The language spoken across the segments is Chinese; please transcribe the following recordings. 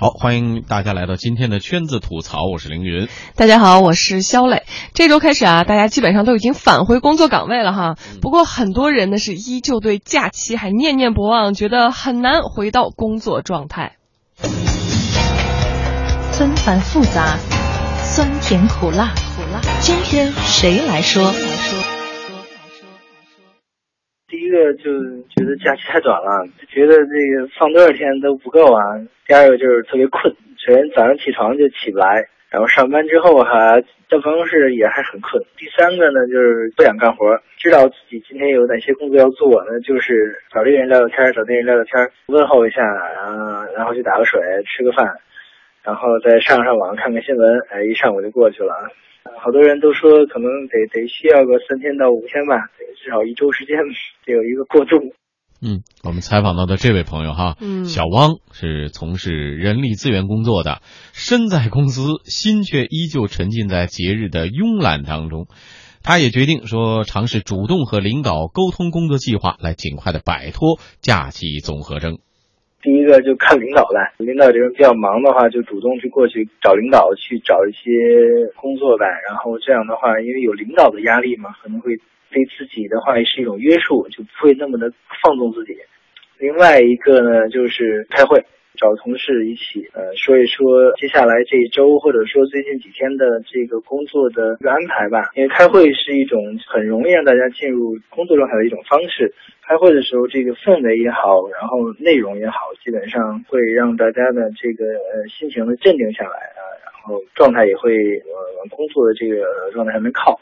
好，欢迎大家来到今天的圈子吐槽，我是凌云。大家好，我是肖磊。这周开始啊，大家基本上都已经返回工作岗位了哈。不过很多人呢是依旧对假期还念念不忘，觉得很难回到工作状态。纷繁复杂，酸甜苦辣，今天谁来说？第一个就是觉得假期太短了，觉得这个放多少天都不够啊。第二个就是特别困，首先早上起床就起不来，然后上班之后还到办公室也还很困。第三个呢就是不想干活，知道自己今天有哪些工作要做，那就是找这个人聊聊天，找那人聊聊天，问候一下，然后去打个水吃个饭，然后再上网看看新闻，一上午就过去了。好多人都说可能得需要个3天到5天吧，至少1周时间得有一个过渡。我们采访到的这位朋友哈，小汪是从事人力资源工作的，身在公司，心却依旧沉浸在节日的慵懒当中。他也决定说尝试主动和领导沟通工作计划，来尽快的摆脱假期综合征。第一个就看领导来，领导这人比较忙的话，就主动去过去找领导，去找一些工作呗。然后这样的话，因为有领导的压力嘛，可能会对自己的话也是一种约束，就不会那么的放纵自己。另外一个呢，就是开会，找同事一起说一说接下来这一周或者说最近几天的这个工作的一个安排吧。因为开会是一种很容易让大家进入工作状态的一种方式，开会的时候这个氛围也好，然后内容也好，基本上会让大家的这个心情的镇定下来啊，然后状态也会往工作的这个状态上面靠。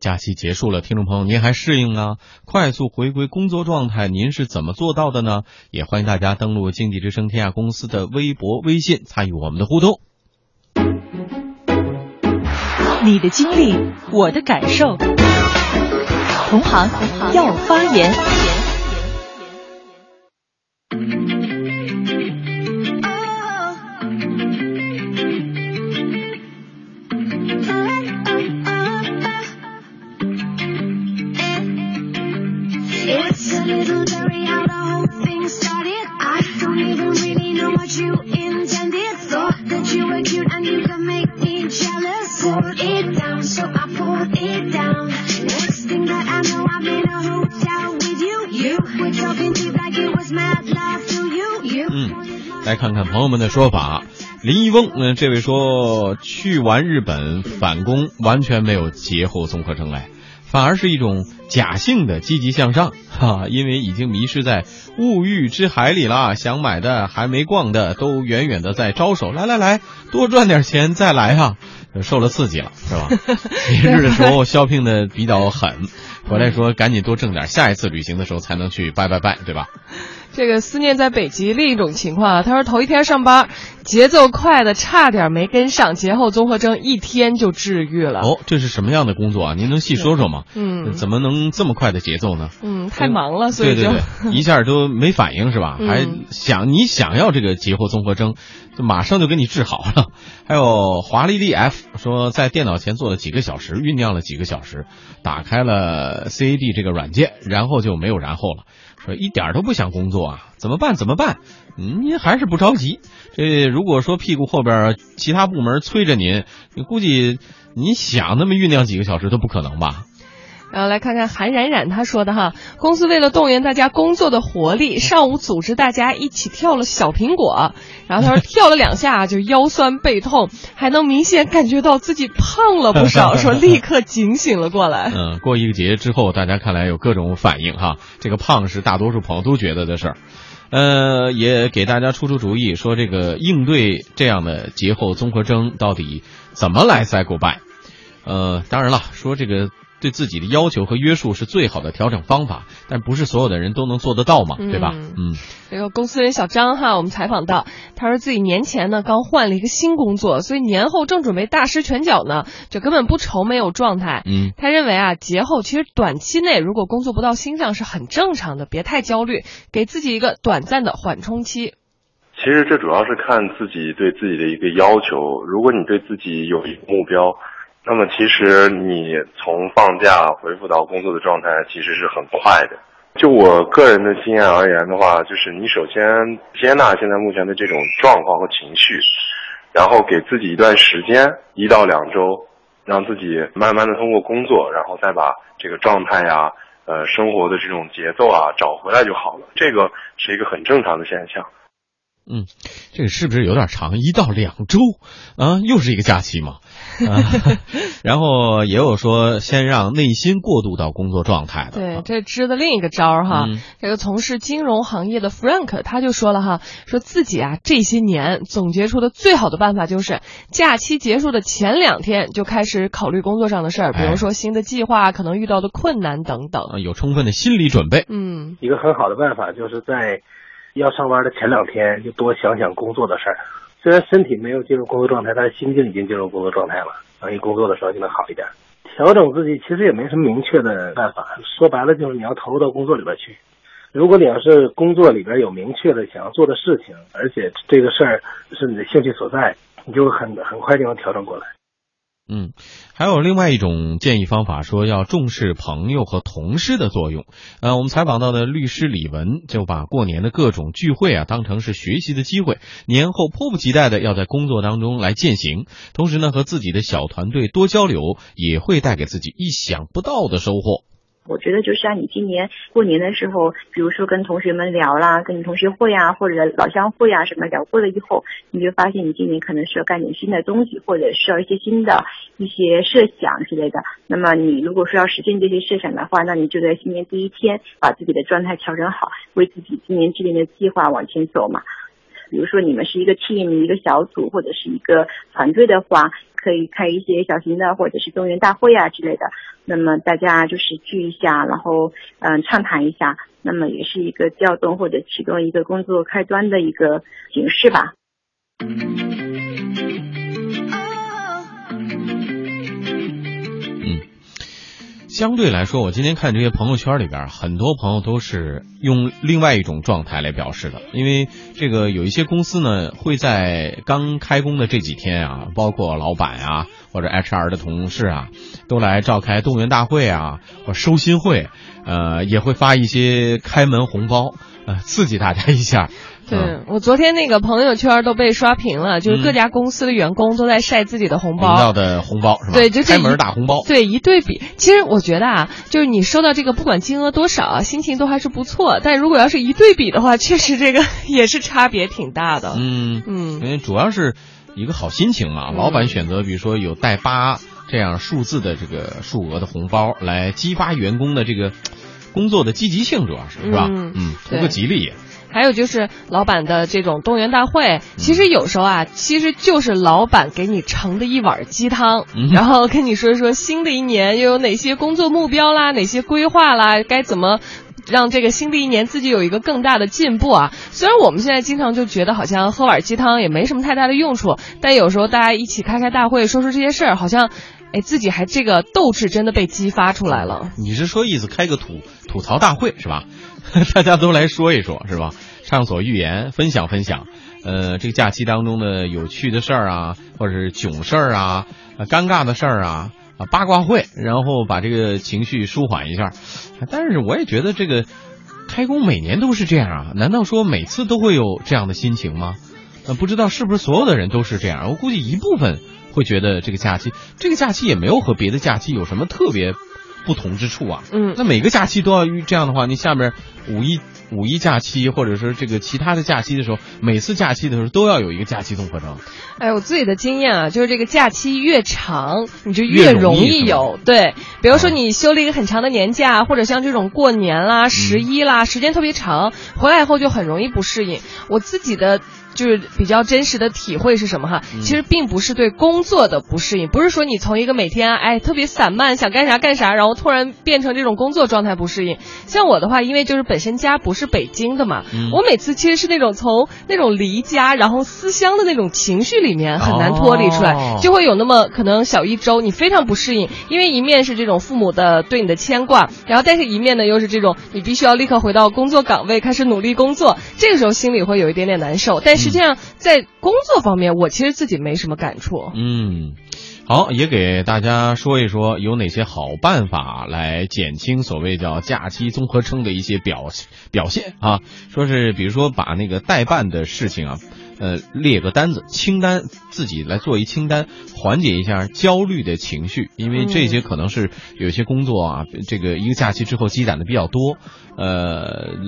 假期结束了，听众朋友您还适应吗？快速回归工作状态您是怎么做到的呢？也欢迎大家登录经济之声天下公司的微博微信，参与我们的互动。你的经历，我的感受，同行要发言。来看看朋友们的说法。林一翁这位说，去完日本返工完全没有节后综合征来，反而是一种假性的积极向上哈，因为已经迷失在物欲之海里了，想买的还没逛的都远远的在招手，来来来，多赚点钱再来啊，受了刺激了是吧？节日的时候shopping的比较狠，回来说赶紧多挣点，下一次旅行的时候才能去拜拜拜，对吧？这个思念在北极另一种情况啊，他说头一天上班节奏快的差点没跟上，节后综合征一天就治愈了。哦，这是什么样的工作啊？您能细说说吗？怎么能这么快的节奏呢？太忙了，所以就对一下都没反应是吧？还你想要这个节后综合征，就马上就给你治好了。还有华丽丽 F 说，在电脑前坐了几个小时，酝酿了几个小时，打开了 CAD 这个软件，然后就没有然后了。说一点都不想工作啊，怎么办？您还是不着急。这如果说屁股后边其他部门催着您，你估计你想那么酝酿几个小时都不可能吧。然后来看看韩冉冉他说的哈，公司为了动员大家工作的活力，上午组织大家一起跳了小苹果，然后他说跳了2下就腰酸背痛，还能明显感觉到自己胖了不少，说立刻警醒了过来。过一个节之后，大家看来有各种反应哈，这个胖是大多数朋友都觉得的事儿。也给大家出主意，说这个应对这样的节后综合征到底怎么来 say goodbye。当然了，说这个对自己的要求和约束是最好的调整方法，但不是所有的人都能做得到嘛，对吧？这个公司人小张哈，我们采访到，他说自己年前呢刚换了一个新工作，所以年后正准备大施拳脚呢，就根本不愁没有状态。他认为啊，节后其实短期内如果工作不到心上是很正常的，别太焦虑，给自己一个短暂的缓冲期。其实这主要是看自己对自己的一个要求，如果你对自己有一个目标，那么其实你从放假恢复到工作的状态其实是很快的，就我个人的经验而言的话，就是你首先接纳现在目前的这种状况和情绪，然后给自己一段时间，1到2周，让自己慢慢的通过工作，然后再把这个状态呀、生活的这种节奏啊找回来就好了。这个是一个很正常的现象。嗯，这个是不是有点长？1到2周啊，又是一个假期嘛。啊、然后也有说先让内心过渡到工作状态的。对，这支的另一个招哈、嗯。这个从事金融行业的 Frank 他就说了哈，说自己啊这些年总结出的最好的办法就是假期结束的前2天就开始考虑工作上的事儿，比如说新的计划、可能遇到的困难等等、有充分的心理准备。嗯，一个很好的办法就是在。要上班的前2天就多想想工作的事儿，虽然身体没有进入工作状态，但是心境已经进入工作状态了，然后一工作的时候就能好一点。调整自己其实也没什么明确的办法，说白了就是你要投入到工作里边去。如果你要是工作里边有明确的想要做的事情，而且这个事儿是你的兴趣所在，你就很快就能调整过来。嗯，还有另外一种建议方法，说要重视朋友和同事的作用。我们采访到的律师李文就把过年的各种聚会啊当成是学习的机会，年后迫不及待的要在工作当中来践行。同时呢，和自己的小团队多交流，也会带给自己意想不到的收获。我觉得就像你今年过年的时候，比如说跟同学们聊啦，跟你同学会啊，或者老乡会啊什么聊过了以后，你就发现你今年可能需要干点新的东西，或者需要一些新的一些设想之类的。那么你如果说要实现这些设想的话，那你就在新年第1天把自己的状态调整好，为自己今年制定的计划往前走嘛。比如说你们是一个 team 一个小组或者是一个团队的话，可以开一些小型的或者是动员大会啊之类的，那么大家就是聚一下，然后畅谈一下，那么也是一个调动或者启动一个工作开端的一个形式吧。相对来说，我今天看这些朋友圈里边，很多朋友都是用另外一种状态来表示的。因为这个有一些公司呢，会在刚开工的这几天啊，包括老板啊或者 HR 的同事啊，都来召开动员大会啊或收心会，也会发一些开门红包，刺激大家一下。对，我昨天那个朋友圈都被刷屏了，就是各家公司的员工都在晒自己的红包，领到的红包是吧？对，就开门打红包。对，一对比，其实我觉得啊，就是你收到这个不管金额多少，心情都还是不错。但如果要是一对比的话，确实这个也是差别挺大的。嗯，因为主要是一个好心情嘛。老板选择比如说有带8这样数字的这个数额的红包，来激发员工的这个工作的积极性，主要是吧？嗯，图个吉利。还有就是老板的这种动员大会，其实有时候啊，其实就是老板给你盛的一碗鸡汤，然后跟你说一说新的一年又有哪些工作目标啦，哪些规划啦，该怎么让这个新的一年自己有一个更大的进步啊。虽然我们现在经常就觉得好像喝碗鸡汤也没什么太大的用处，但有时候大家一起开大会说说这些事儿，好像自己还这个斗志真的被激发出来了。你是说意思开个吐槽大会是吧？大家都来说一说是吧？畅所欲言，分享分享，这个假期当中的有趣的事儿啊，或者是囧事儿啊，尴尬的事儿啊，八卦会，然后把这个情绪舒缓一下。但是我也觉得这个开工每年都是这样啊，难道说每次都会有这样的心情吗？不知道是不是所有的人都是这样，我估计一部分会觉得这个假期也没有和别的假期有什么特别不同之处啊。那每个假期都要这样的话，你下面五一假期或者是这个其他的假期的时候，每次假期的时候都要有一个假期综合症。我自己的经验啊，就是这个假期越长你就越容易有。对，比如说你休了一个很长的年假，或者像这种过年啦、11啦，时间特别长，回来以后就很容易不适应。我自己的就是比较真实的体会是什么哈？其实并不是对工作的不适应，不是说你从一个每天特别散漫，想干啥干啥，然后突然变成这种工作状态不适应。像我的话，因为就是本身家不是北京的嘛，我每次其实是那种从那种离家然后思乡的那种情绪里面很难脱离出来，就会有那么可能小1周你非常不适应，因为一面是这种父母的对你的牵挂，然后但是一面呢又是这种你必须要立刻回到工作岗位开始努力工作，这个时候心里会有一点点难受，但是实际上在工作方面，我其实自己没什么感触。嗯，好，也给大家说一说有哪些好办法来减轻所谓叫假期综合征的一些表现啊。说是比如说把那个代办的事情啊，列个单子清单，自己来做一清单，缓解一下焦虑的情绪，因为这些可能是有些工作啊，这个一个假期之后积攒的比较多，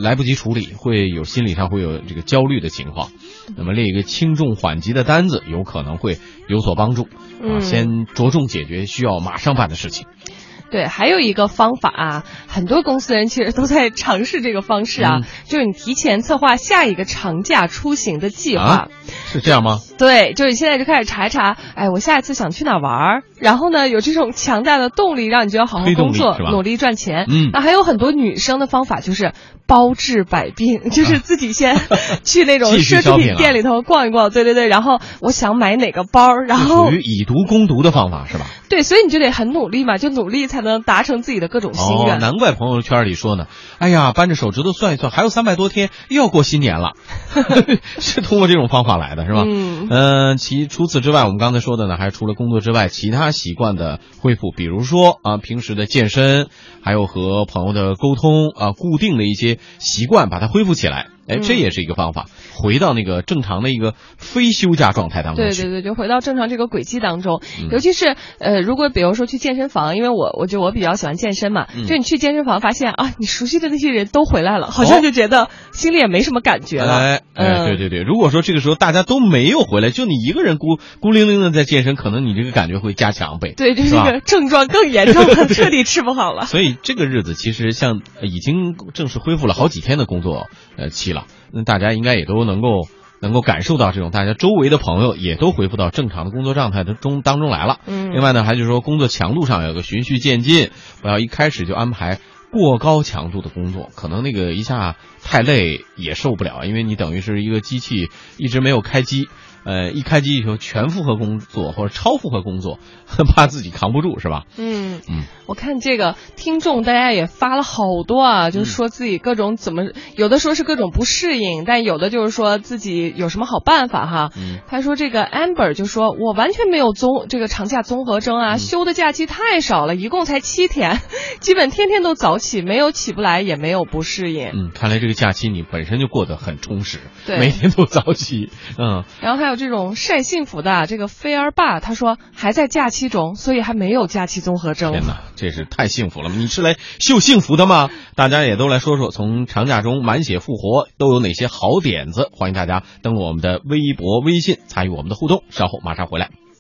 来不及处理，会有心理上会有这个焦虑的情况。那么列一个轻重缓急的单子，有可能会有所帮助啊，先着重解决需要马上办的事情。对，还有一个方法啊，很多公司人其实都在尝试这个方式啊，就是你提前策划下一个长假出行的计划。啊，是这样吗？对，就是现在就开始查一查，哎，我下一次想去哪玩，然后呢有这种强大的动力让你觉得好好工作，努力赚钱。那还有很多女生的方法就是包治百病，就是自己先去那种奢侈品店里头逛一逛，对对对，然后我想买哪个包，然后属于以毒攻毒的方法是吧？对，所以你就得很努力嘛，就努力才能达成自己的各种心愿。哦，难怪朋友圈里说呢，哎呀，扳着手指头算一算，还有300多天又要过新年了，是通过这种方法来的，是吧？除此之外，我们刚才说的呢，还除了工作之外，其他习惯的恢复，比如说啊，平时的健身，还有和朋友的沟通啊，固定的一些习惯，把它恢复起来。哎，这也是一个方法，回到那个正常的一个非休假状态当中去。对对对，就回到正常这个轨迹当中。尤其是如果比如说去健身房，因为我比较喜欢健身嘛，就你去健身房发现啊，你熟悉的那些人都回来了，好像就觉得心里也没什么感觉了。哎，对对对，如果说这个时候大家都没有回来，就你一个人孤零零的在健身，可能你这个感觉会加强倍。对，就是这个症状更严重了，彻底吃不好了。所以这个日子其实像已经正式恢复了好几天的工作期。那大家应该也都能够感受到这种大家周围的朋友也都恢复到正常的工作状态当中来了。另外呢，还就是说工作强度上有个循序渐进，不要一开始就安排过高强度的工作，可能那个一下太累也受不了，因为你等于是一个机器一直没有开机，一开机以后全负荷工作或者超负荷工作，怕自己扛不住是吧？我看这个听众大家也发了好多啊，就是说自己各种怎么，有的说是各种不适应，但有的就是说自己有什么好办法哈。他说这个 Amber 就说，我完全没有这个长假综合征啊，休的假期太少了，一共才7天，基本天天都早起，没有起不来也没有不适应。看来这个假期你本身就过得很充实，对，每天都早起。然后还有这种晒幸福的这个菲儿爸，他说还在假期中，所以还没有假期综合征。天哪，这是太幸福了！你是来秀幸福的吗？大家也都来说说从长假中满血复活都有哪些好点子，欢迎大家登录我们的微博微信参与我们的互动，稍后马上回来。